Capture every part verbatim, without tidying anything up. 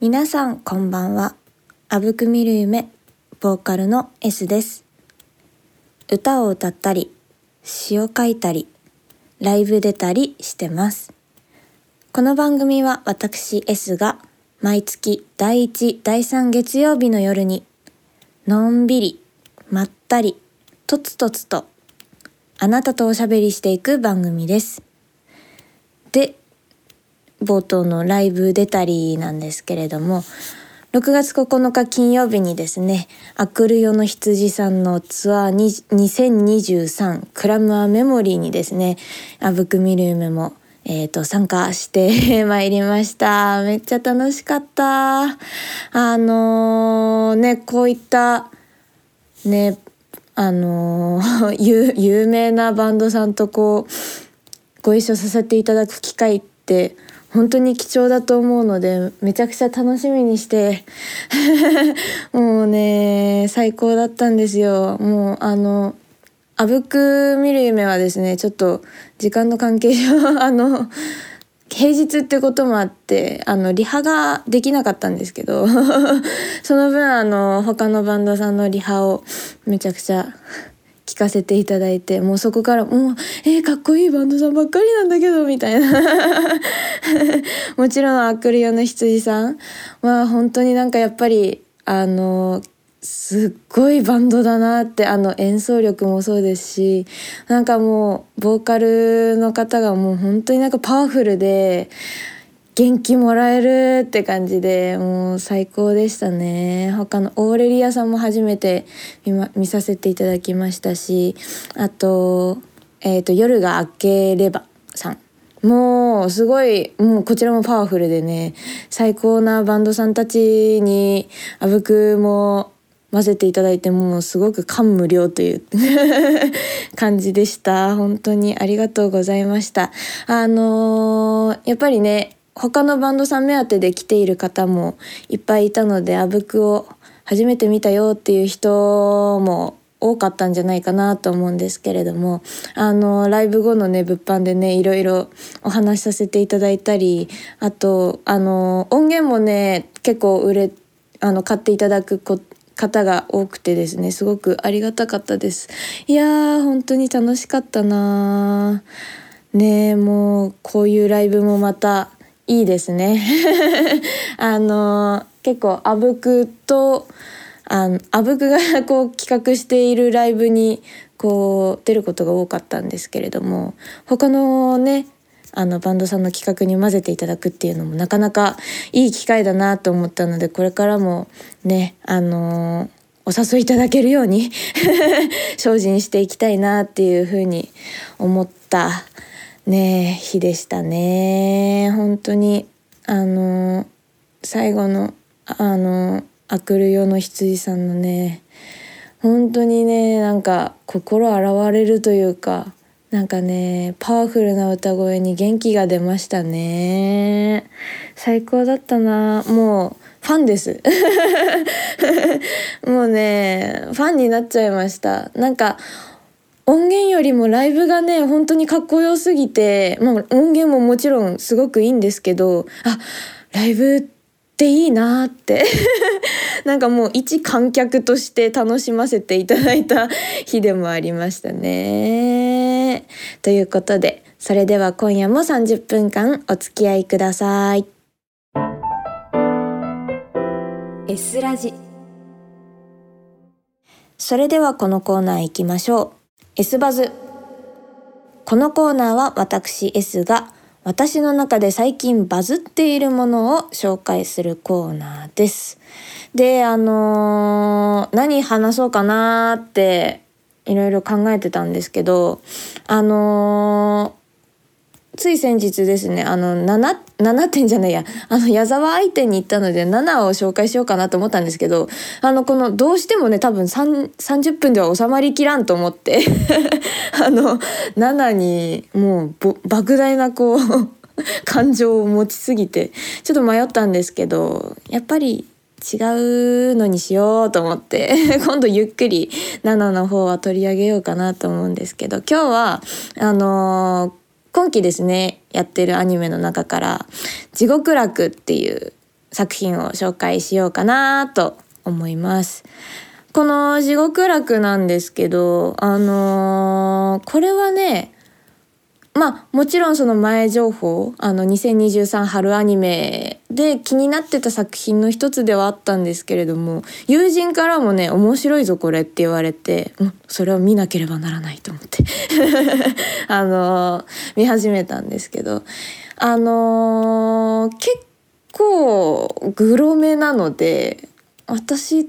皆さんこんばんは。あぶく見る夢ボーカルの S です。歌を歌ったり詩を書いたりライブ出たりしてます。この番組は私 S が毎月だいいち、だいさん月曜日の夜にのんびりまったりとつとつとあなたとおしゃべりしていく番組です。で、冒頭のライブ出たりなんですけれども、ろくがつここのか金曜日にですね、アクルヨの羊さんのツアーにせんにじゅうさんクラムアメモリーにですね、あぶく見る夢も、えーと、参加してまいりました。めっちゃ楽しかった。あのー、ね、こういったね、あのー、有, 有名なバンドさんとこうご一緒させていただく機会って本当に貴重だと思うので、めちゃくちゃ楽しみにしてもうね最高だったんですよ。もうあのあぶく見る夢はですね、ちょっと時間の関係上あの平日ってこともあってあのリハができなかったんですけどその分あの他のバンドさんのリハをめちゃくちゃ聞かせていただいて、もうそこからもうえー、かっこいいバンドさんばっかりなんだけどみたいなもちろんアクルヨの羊さんは本当になんかやっぱりあのすっごいバンドだなって、あの演奏力もそうですし、なんかもうボーカルの方がもう本当になんかパワフルで元気もらえるって感じで、もう最高でしたね。他のオーレリアさんも初めて 見,、ま、見させていただきましたし、あと、えーと、夜が明ければさんもうすごい、もうこちらもパワフルでね、最高なバンドさんたちにあぶくも混ぜていただいて、もうすごく感無量という感じでした。本当にありがとうございました。あのー、やっぱりね、他のバンドさん目当てで来ている方もいっぱいいたので、あぶくを初めて見たよっていう人も多かったんじゃないかなと思うんですけれども、あのライブ後のね物販でね、いろいろお話しさせていただいたり、あとあの音源もね結構売れあの買っていただくこ方が多くてですね、すごくありがたかったです。いやー本当に楽しかったなー。ねえ、もうこういうライブもまたいいですねあの結構あぶくとあのあぶくがこう企画しているライブにこう出ることが多かったんですけれども、他のねあのバンドさんの企画に混ぜていただくっていうのもなかなかいい機会だなと思ったので、これからもねあのお誘いいただけるように精進していきたいなっていうふうに思ったねえ日でしたね。本当にあの最後のあのあくるよの羊さんのね、本当にねなんか心洗われるというか、なんかねパワフルな歌声に元気が出ましたね。最高だったな。もうファンですもうねファンになっちゃいました。なんか音源よりもライブがね本当にかっこよすぎて、まあ、音源ももちろんすごくいいんですけど、あライブっていいなってなんかもう一観客として楽しませていただいた日でもありましたね。ということで、それでは今夜もさんじゅっぷんかんお付き合いください。 S ラジ。それではこのコーナー行きましょう。S バズ。このコーナーは私 S が私の中で最近バズっているものを紹介するコーナーです。で、あのー、何話そうかなーっていろいろ考えてたんですけど、あのー、つい先日ですね、あの ななてんじゃないや、あの矢沢相手に行ったのでななを紹介しようかなと思ったんですけど、あのこのどうしてもね多分さんじゅっぷんでは収まりきらんと思ってあのななにもう莫大なこう感情を持ちすぎてちょっと迷ったんですけど、やっぱり違うのにしようと思って今度ゆっくりななの方は取り上げようかなと思うんですけど、今日はあのー今期ですねやってるアニメの中から地獄楽っていう作品を紹介しようかなと思います。この地獄楽なんですけど、あのー、これはね、まあもちろんその前情報、あのにせんにじゅうさん春アニメで気になってた作品の一つではあったんですけれども、友人からもね、面白いぞこれって言われて、うん、それを見なければならないと思ってあのー、見始めたんですけど、あのー、結構グロめなので、私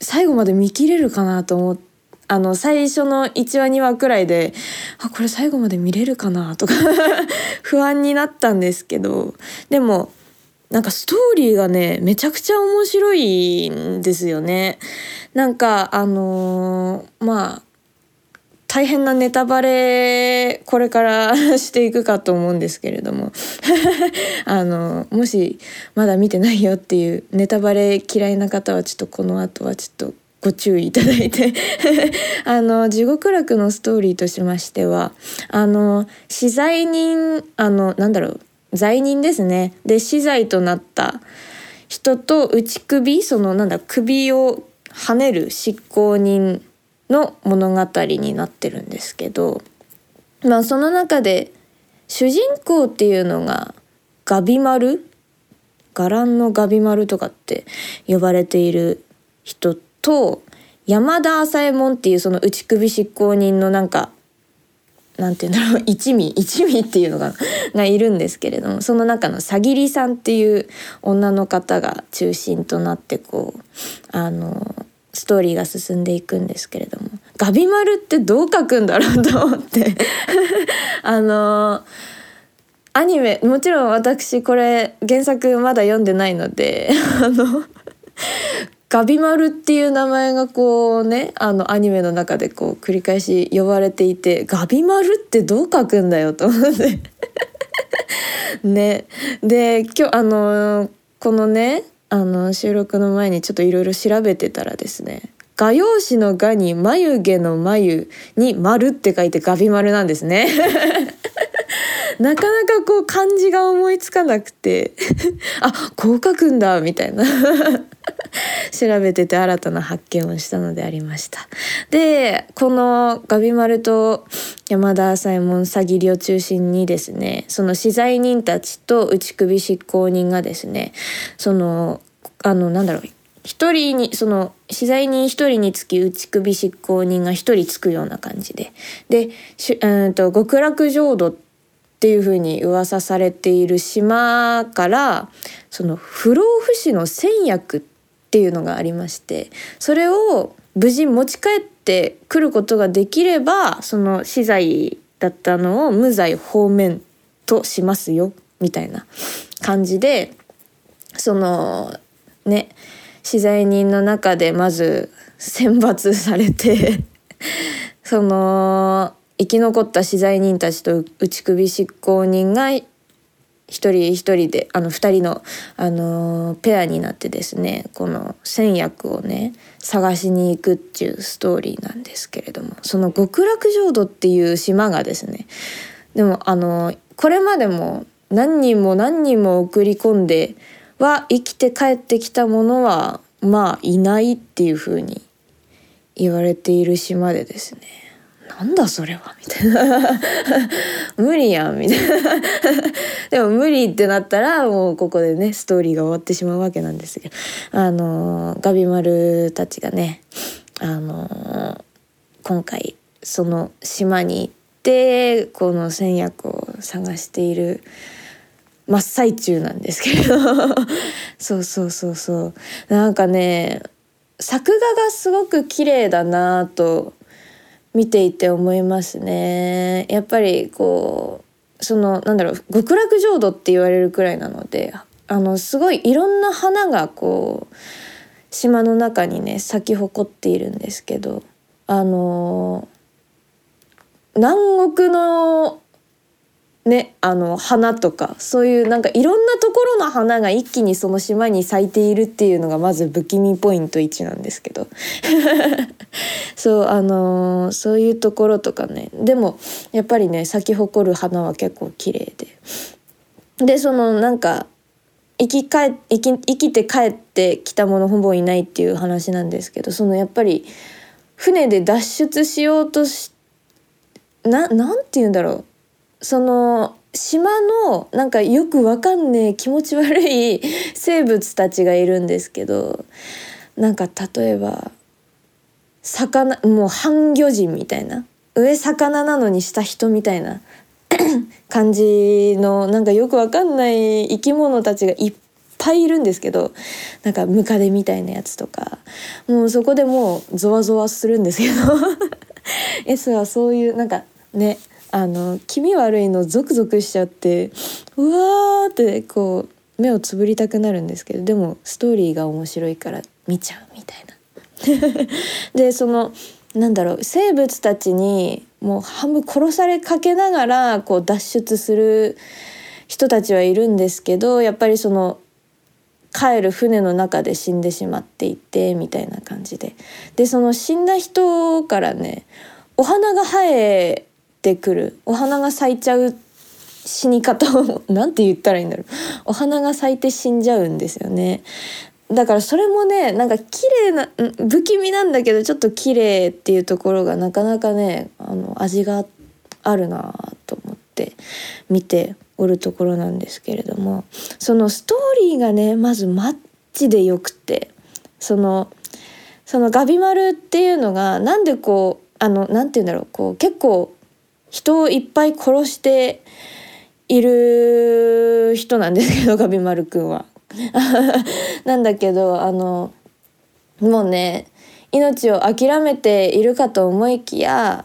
最後まで見切れるかなと思って、あの最初のいちわにわくらいで、あ、これ最後まで見れるかなとか不安になったんですけど、でもなんかストーリーがね、めちゃくちゃ面白いんですよね。なんかあのー、まあ大変なネタバレこれからしていくかと思うんですけれどもあのもしまだ見てないよっていうネタバレ嫌いな方はちょっとこの後はちょっとご注意いただいてあの地獄楽のストーリーとしましては、あの死罪人、あのなんだろう罪人ですね、で死罪となった人と打ち首、そのなんだ首を跳ねる執行人の物語になってるんですけど、まあその中で主人公っていうのがガビマル、伽藍のガビマルとかって呼ばれている人と、山田朝右衛門っていうその打ち首執行人のなんかなんていうんだろう一味一味っていうのががいるんですけれども、その中のさぎりさんっていう女の方が中心となってこうあの。ストーリーが進んでいくんですけれども、ガビマルってどう書くんだろうと思ってあのアニメ、もちろん私これ原作まだ読んでないのであのガビマルっていう名前がこうね、あのアニメの中でこう繰り返し呼ばれていて、ガビマルってどう書くんだよと思ってね、で今日あのこのねあの収録の前にちょっといろいろ調べてたらですね、画用紙の画に眉毛の眉に丸って書いてガビ丸なんですねなかなかこう漢字が思いつかなくてあ、こう書くんだみたいな調べてて新たな発見をしたのでありました。でこのガビ丸と山田朝右衛門、さぎりを中心にですね、その死罪人たちと打ち首執行人がですね、そのあのなんだろう一人にその死罪人一人につき打ち首執行人が一人つくような感じで、でしうんと極楽浄土っていう風に噂されている島から、その不老不死の仙薬っていうのがありまして、それを無事持ち帰ってくることができれば、その死罪だったのを無罪放免としますよみたいな感じで、そのね死罪人の中でまず選抜されてその生き残った死罪人たちと打ち首執行人が一人一人で、あの二人の、あのー、ペアになってですね、この仙薬をね探しに行くっていうストーリーなんですけれども、その極楽浄土っていう島がですね、でもあのー、これまでも何人も何人も送り込んでは生きて帰ってきたものはまあいないっていう風に言われている島でですね、なんだそれはみたいな無理やんみたいなでも無理ってなったらもうここでねストーリーが終わってしまうわけなんですけど、あのガビマルたちがね、あの今回その島に行ってこの仙薬を探している真っ最中なんですけどそうそうそうそう、なんかね作画がすごく綺麗だなと見ていて思いますね。やっぱりこうそのなんだろう極楽浄土って言われるくらいなので、あのすごいいろんな花がこう島の中にね咲き誇っているんですけど、あの南国のねあの花とかそういうなんかいろんなところの花が一気にその島に咲いているっていうのがまず不気味ポイントいちなんですけどそうあのー、そういうところとかね、でもやっぱりね咲き誇る花は結構綺麗で、でそのなんか生きかえ生き生きて帰ってきたものほぼいないっていう話なんですけど、そのやっぱり船で脱出しようとしななんていうんだろう、その島のなんかよくわかんねえ気持ち悪い生物たちがいるんですけど、なんか例えば魚、もう半魚人みたいな、上魚なのに下人みたいな感じのなんかよくわかんない生き物たちがいっぱいいるんですけど、なんかムカデみたいなやつとか、もうそこでもうゾワゾワするんですけどS はそういうなんかね、あの気味悪いのゾクゾクしちゃって、うわーってこう目をつぶりたくなるんですけど、でもストーリーが面白いから見ちゃうみたいなでそのなんだろう、生物たちにもう半分殺されかけながらこう脱出する人たちはいるんですけど、やっぱりその帰る船の中で死んでしまっていてみたいな感じで、でその死んだ人からね、お花が生えてくる、お花が咲いちゃう死に方をなんて言ったらいいんだろう、お花が咲いて死んじゃうんですよね。だからそれもね、なんか綺麗な、不気味なんだけどちょっと綺麗っていうところがなかなかね、あの味があるなと思って見ておるところなんですけれども、そのストーリーがねまずマッチでよくて、そのそのガビマルっていうのがなんでこう、あのなんていうんだろう、こう結構人をいっぱい殺している人なんですけど、ガビマルくんはなんだけど、あのもうね命を諦めているかと思いきや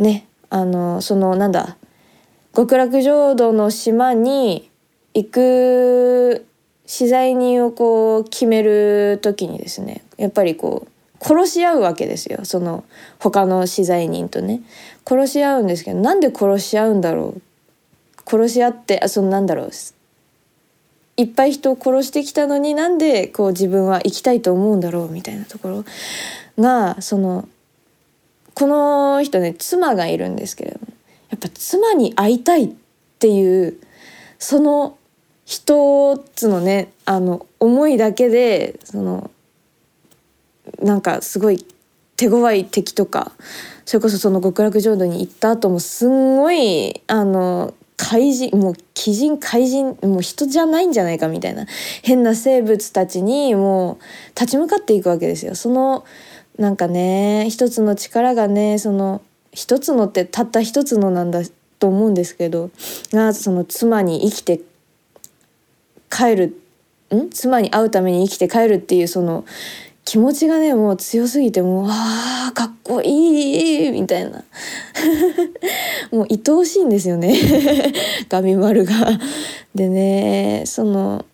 ね、あのそのなんだ極楽浄土の島に行く資材人をこう決める時にですね、やっぱりこう殺し合うわけですよ、その他の資材人とね殺し合うんですけど、なんで殺し合うんだろう、殺し合ってあそのなんだろういっぱい人を殺してきたのになんでこう自分は生きたいと思うんだろうみたいなところが、そのこの人ね妻がいるんですけれども、やっぱ妻に会いたいっていうその一つのね、あの思いだけでそのなんかすごい手強い敵とか、それこそその極楽浄土に行った後もすんごいあの怪人、もう奇人怪人、もう人じゃないんじゃないかみたいな変な生物たちにもう立ち向かっていくわけですよ。そのなんかね一つの力がね、その一つのってたった一つのなんだと思うんですけどが、その妻に生きて帰るん妻に会うために生きて帰るっていうその気持ちがねもう強すぎて、もうあーかっこいいみたいなもう愛おしいんですよねガビマルが。でね、その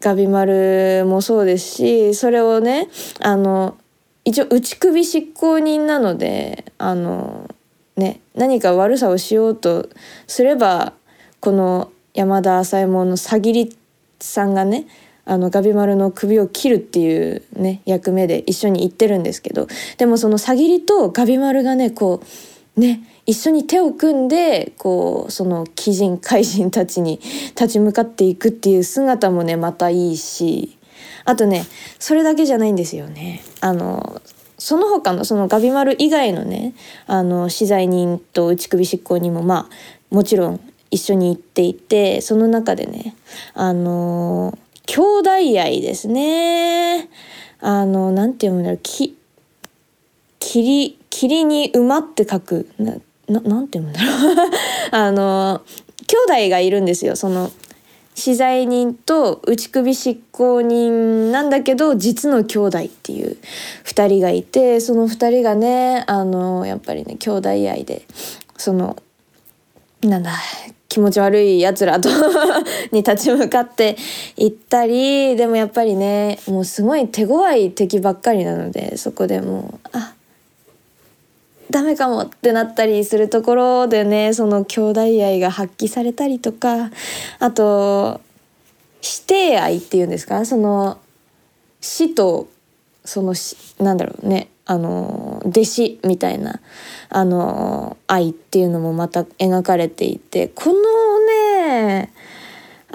ガビマルもそうですし、それをねあの一応打ち首執行人なので、あのね何か悪さをしようとすればこの山田朝右衛門のさぎりさんがね、あのガビマルの首を切るっていうね役目で一緒に行ってるんですけど、でもそのサギリとガビマルがねこうね一緒に手を組んでこうその鬼人怪人たちに立ち向かっていくっていう姿もねまたいいし、あとねそれだけじゃないんですよね、あのその他のそのガビマル以外のねあの資材人と打ち首執行人もまあもちろん一緒に行っていて、その中でねあの兄弟愛ですね。あのなんて読むんだろう、き霧霧に馬って書く な, な, なんて読むんだろうあの兄弟がいるんですよ。その資材人と打ち首執行人なんだけど実の兄弟っていうふたりがいて、そのふたりがねあのやっぱりね兄弟愛でそのなんだ気持ち悪いやつらとに立ち向かっていったり、でもやっぱりねもうすごい手強い敵ばっかりなので、そこでもうあダメかもってなったりするところでね、その兄弟愛が発揮されたりとか、あと師弟愛っていうんですか、その師とそのなんだろうねあの弟子みたいなあの愛っていうのもまた描かれていて、このね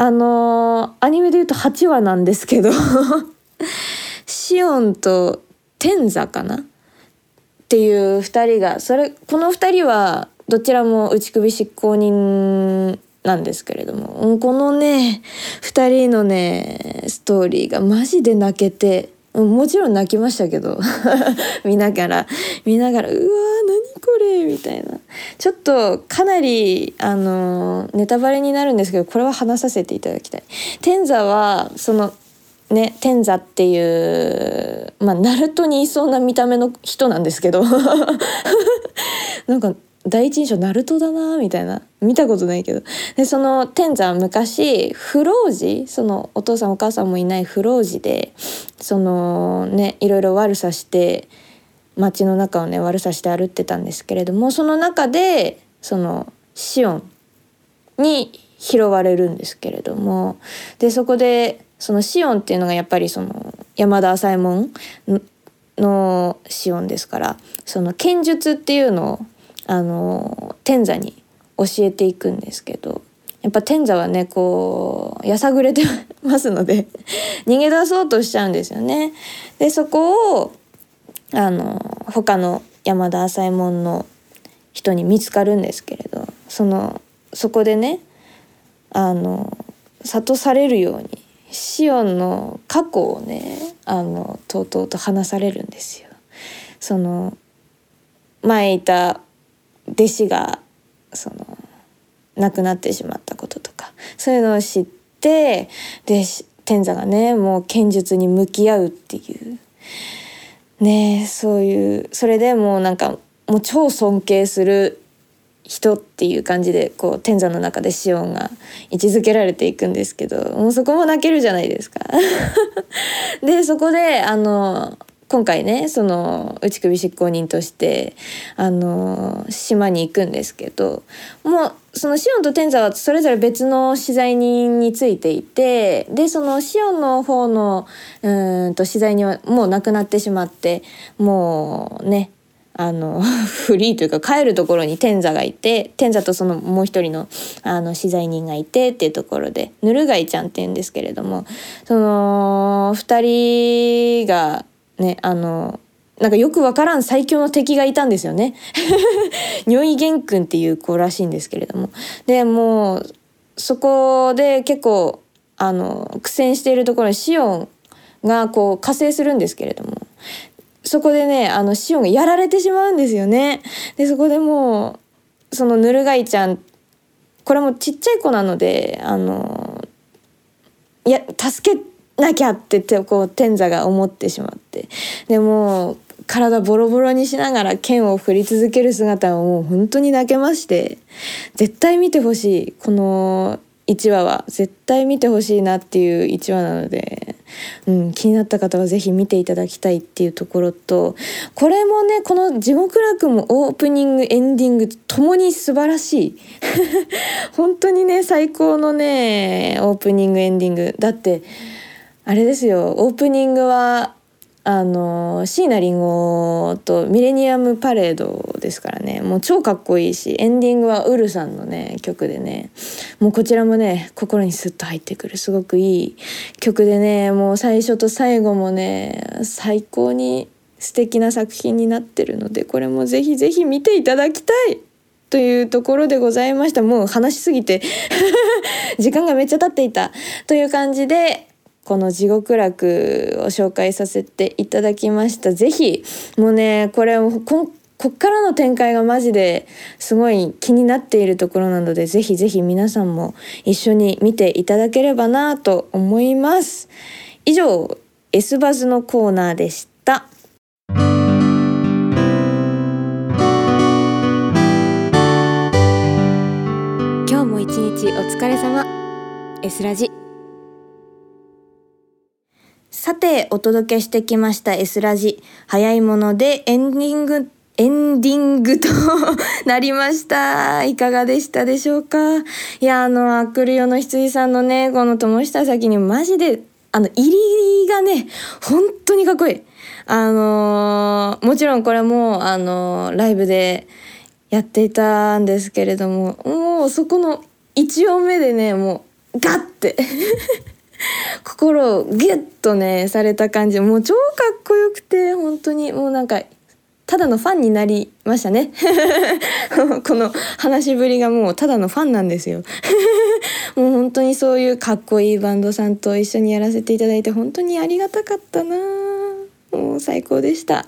あのー、アニメで言うとはちわなんですけどシオンと天座かなっていうふたりが、それこのふたりはどちらも内首執行人なんですけれども、このねふたりのねストーリーがマジで泣けて、もちろん泣きましたけど見ながら見ながらうわー何これみたいな、ちょっとかなりあのネタバレになるんですけど、これは話させていただきたい。天座はそのね、天座っていう、まあ、ナルトにいそうな見た目の人なんですけどなんか第一印象ナルトだなみたいな、見たことないけど。でその天座は昔不老児、そのお父さんお母さんもいない不老児で、そのねいろいろ悪さして街の中をね悪さして歩ってたんですけれども、その中でそのシオンに拾われるんですけれども、でそこでそのシオンっていうのがやっぱりその山田朝右衛門のシオンですから、その剣術っていうのをあの天座に教えていくんですけど、やっぱ天座はねこうやさぐれてますので逃げ出そうとしちゃうんですよね。でそこをあの他の山田朝右衛門の人に見つかるんですけれど、そのそこでねあの諭されるようにシオンの過去をねあのとうとうと話されるんですよ。その前いた弟子がその亡くなってしまったこととか、そういうのを知って、で天座がねもう剣術に向き合うっていうね、そういうそれでもうなんかもう超尊敬する人っていう感じでこう天座の中でシオンが位置づけられていくんですけど、もうそこも泣けるじゃないですかでそこであの今回ねその内首執行人としてあの島に行くんですけど、もうそのシオンと天座はそれぞれ別の資材人についていて、でそのシオンの方のうーんと資材人はもう亡くなってしまって、もうねあのフリーというか帰るところに天座がいて、天座とそのもう一人のあの資材人がいてっていうところで、ぬるがいちゃんって言うんですけれども、そのふたりがねあのなんかよくわからん最強の敵がいたんですよね如意玄君っていう子らしいんですけれども、でもうそこで結構あの苦戦しているところにシオンがこう加勢するんですけれども、そこでねあのシオンがやられてしまうんですよね。でそこでもうそのぬるがいちゃん、これもちっちゃい子なのであのいや助けなきゃってこう天座が思ってしまって、でもう体ボロボロにしながら剣を振り続ける姿をもう本当に泣けまして、絶対見てほしい、このいちわは絶対見てほしいなっていういちわなので、うん、気になった方はぜひ見ていただきたいっていうところと、これもねこの地獄楽もオープニングエンディングともに素晴らしい本当にね最高のねオープニングエンディングだって、あれですよ、オープニングはあの椎名林檎とミレニアムパレードですからね、もう超かっこいいし、エンディングはウルさんのね曲でね、もうこちらもね心にスッと入ってくるすごくいい曲でね、もう最初と最後もね最高に素敵な作品になってるので、これもぜひぜひ見ていただきたいというところでございました。もう話しすぎて時間がめっちゃ経っていたという感じで、この地獄楽を紹介させていただきました。ぜひもうねこれここっからの展開がマジですごい気になっているところなので、ぜひぜひ皆さんも一緒に見ていただければなと思います。以上 S バズのコーナーでした。今日も一日お疲れ様。 S ラジ。さてお届けしてきました S ラジ、早いものでエンディングエンディングとなりました。いかがでしたでしょうか。いやあのアクリオの羊さんのねこの友下咲にマジであの入りがね本当にかっこいい。あのー、もちろんこれもあのー、ライブでやっていたんですけれども、もうそこのいち音目でねもうガッて心をギュッとねされた感じ、もう超かっこよくて、本当にもうなんかただのファンになりましたねこの話しぶりがもうただのファンなんですよもう本当にそういうかっこいいバンドさんと一緒にやらせていただいて本当にありがたかったな、もう最高でした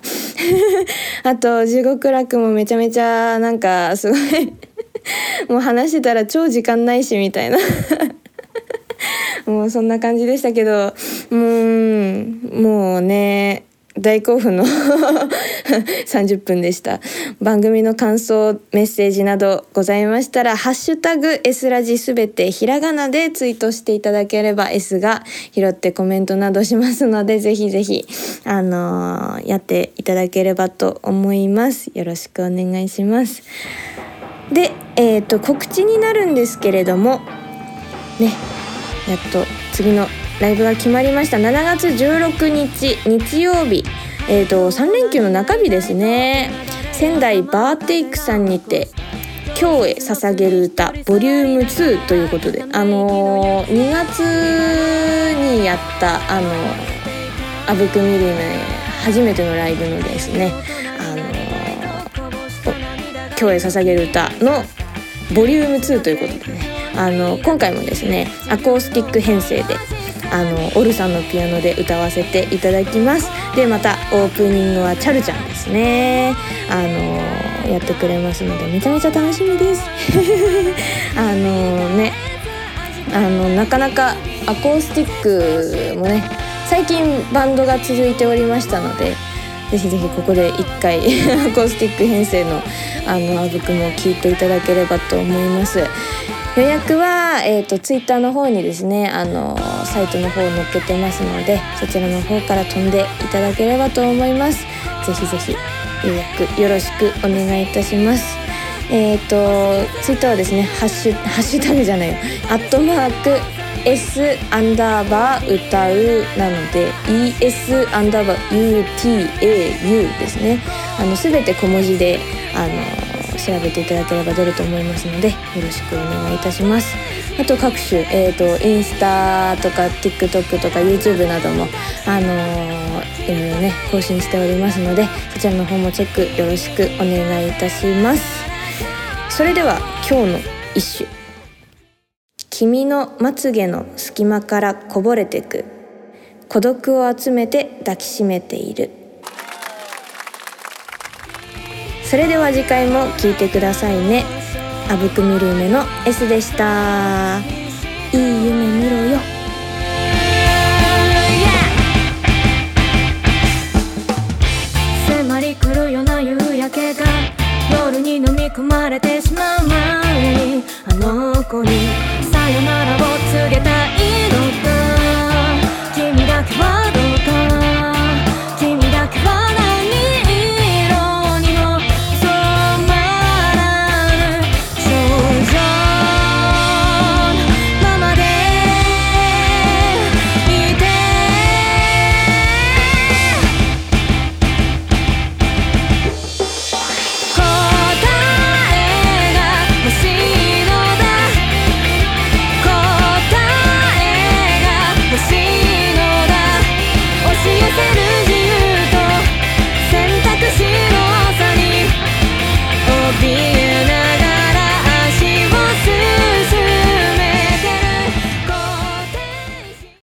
あと地獄楽もめちゃめちゃなんかすごいもう話してたら超時間ないしみたいなもうそんな感じでしたけど、うーんもうね大興奮のさんじゅっぷんでした。番組の感想メッセージなどございましたらハッシュタグ S ラジすべてひらがなでツイートしていただければ S が拾ってコメントなどしますので、ぜひぜひあのー、やっていただければと思います。よろしくお願いします。で、えーと、告知になるんですけれどもね、やっと次のライブが決まりました。しちがつじゅうろくにち日曜日、えーと、さんれんきゅうの中日ですね、仙台バーテイクさんにて今日へ捧げる歌ボリュームツーということで、あのー、にがつにやったあのアブクミリム初めてのライブのですね、あのー、今日へ捧げる歌のボリュームツーということでね、あの今回もですねアコースティック編成であのオルさんのピアノで歌わせていただきます。でまたオープニングはチャルちゃんですね、あのやってくれますのでめちゃめちゃ楽しみですあのね、あのなかなかアコースティックもね最近バンドが続いておりましたので、ぜひぜひここで一回アコースティック編成のあのアブクも聴いていただければと思います。予約は、えーと、ツイッターの方にですね、あのサイトの方を載っけてますので、そちらの方から飛んでいただければと思います。ぜひぜひ予約よろしくお願いいたします。えーとツイッターはですねハッシュ、ハッシュタグじゃないよアットマークS アンダーバー歌うなので イーエス アンダーバー ユーティーエーユー ですね、あの全て小文字であの調べていただければ出ると思いますのでよろしくお願いいたします。あと各種、えーと、インスタとか TikTok とか YouTube などもあのー、いろいろね更新しておりますので、そちらの方もチェックよろしくお願いいたします。それでは今日の一首、君のまつげの隙間からこぼれてく孤独を集めて抱きしめている。それでは次回も聞いてくださいね。アブクミルーメの S でした。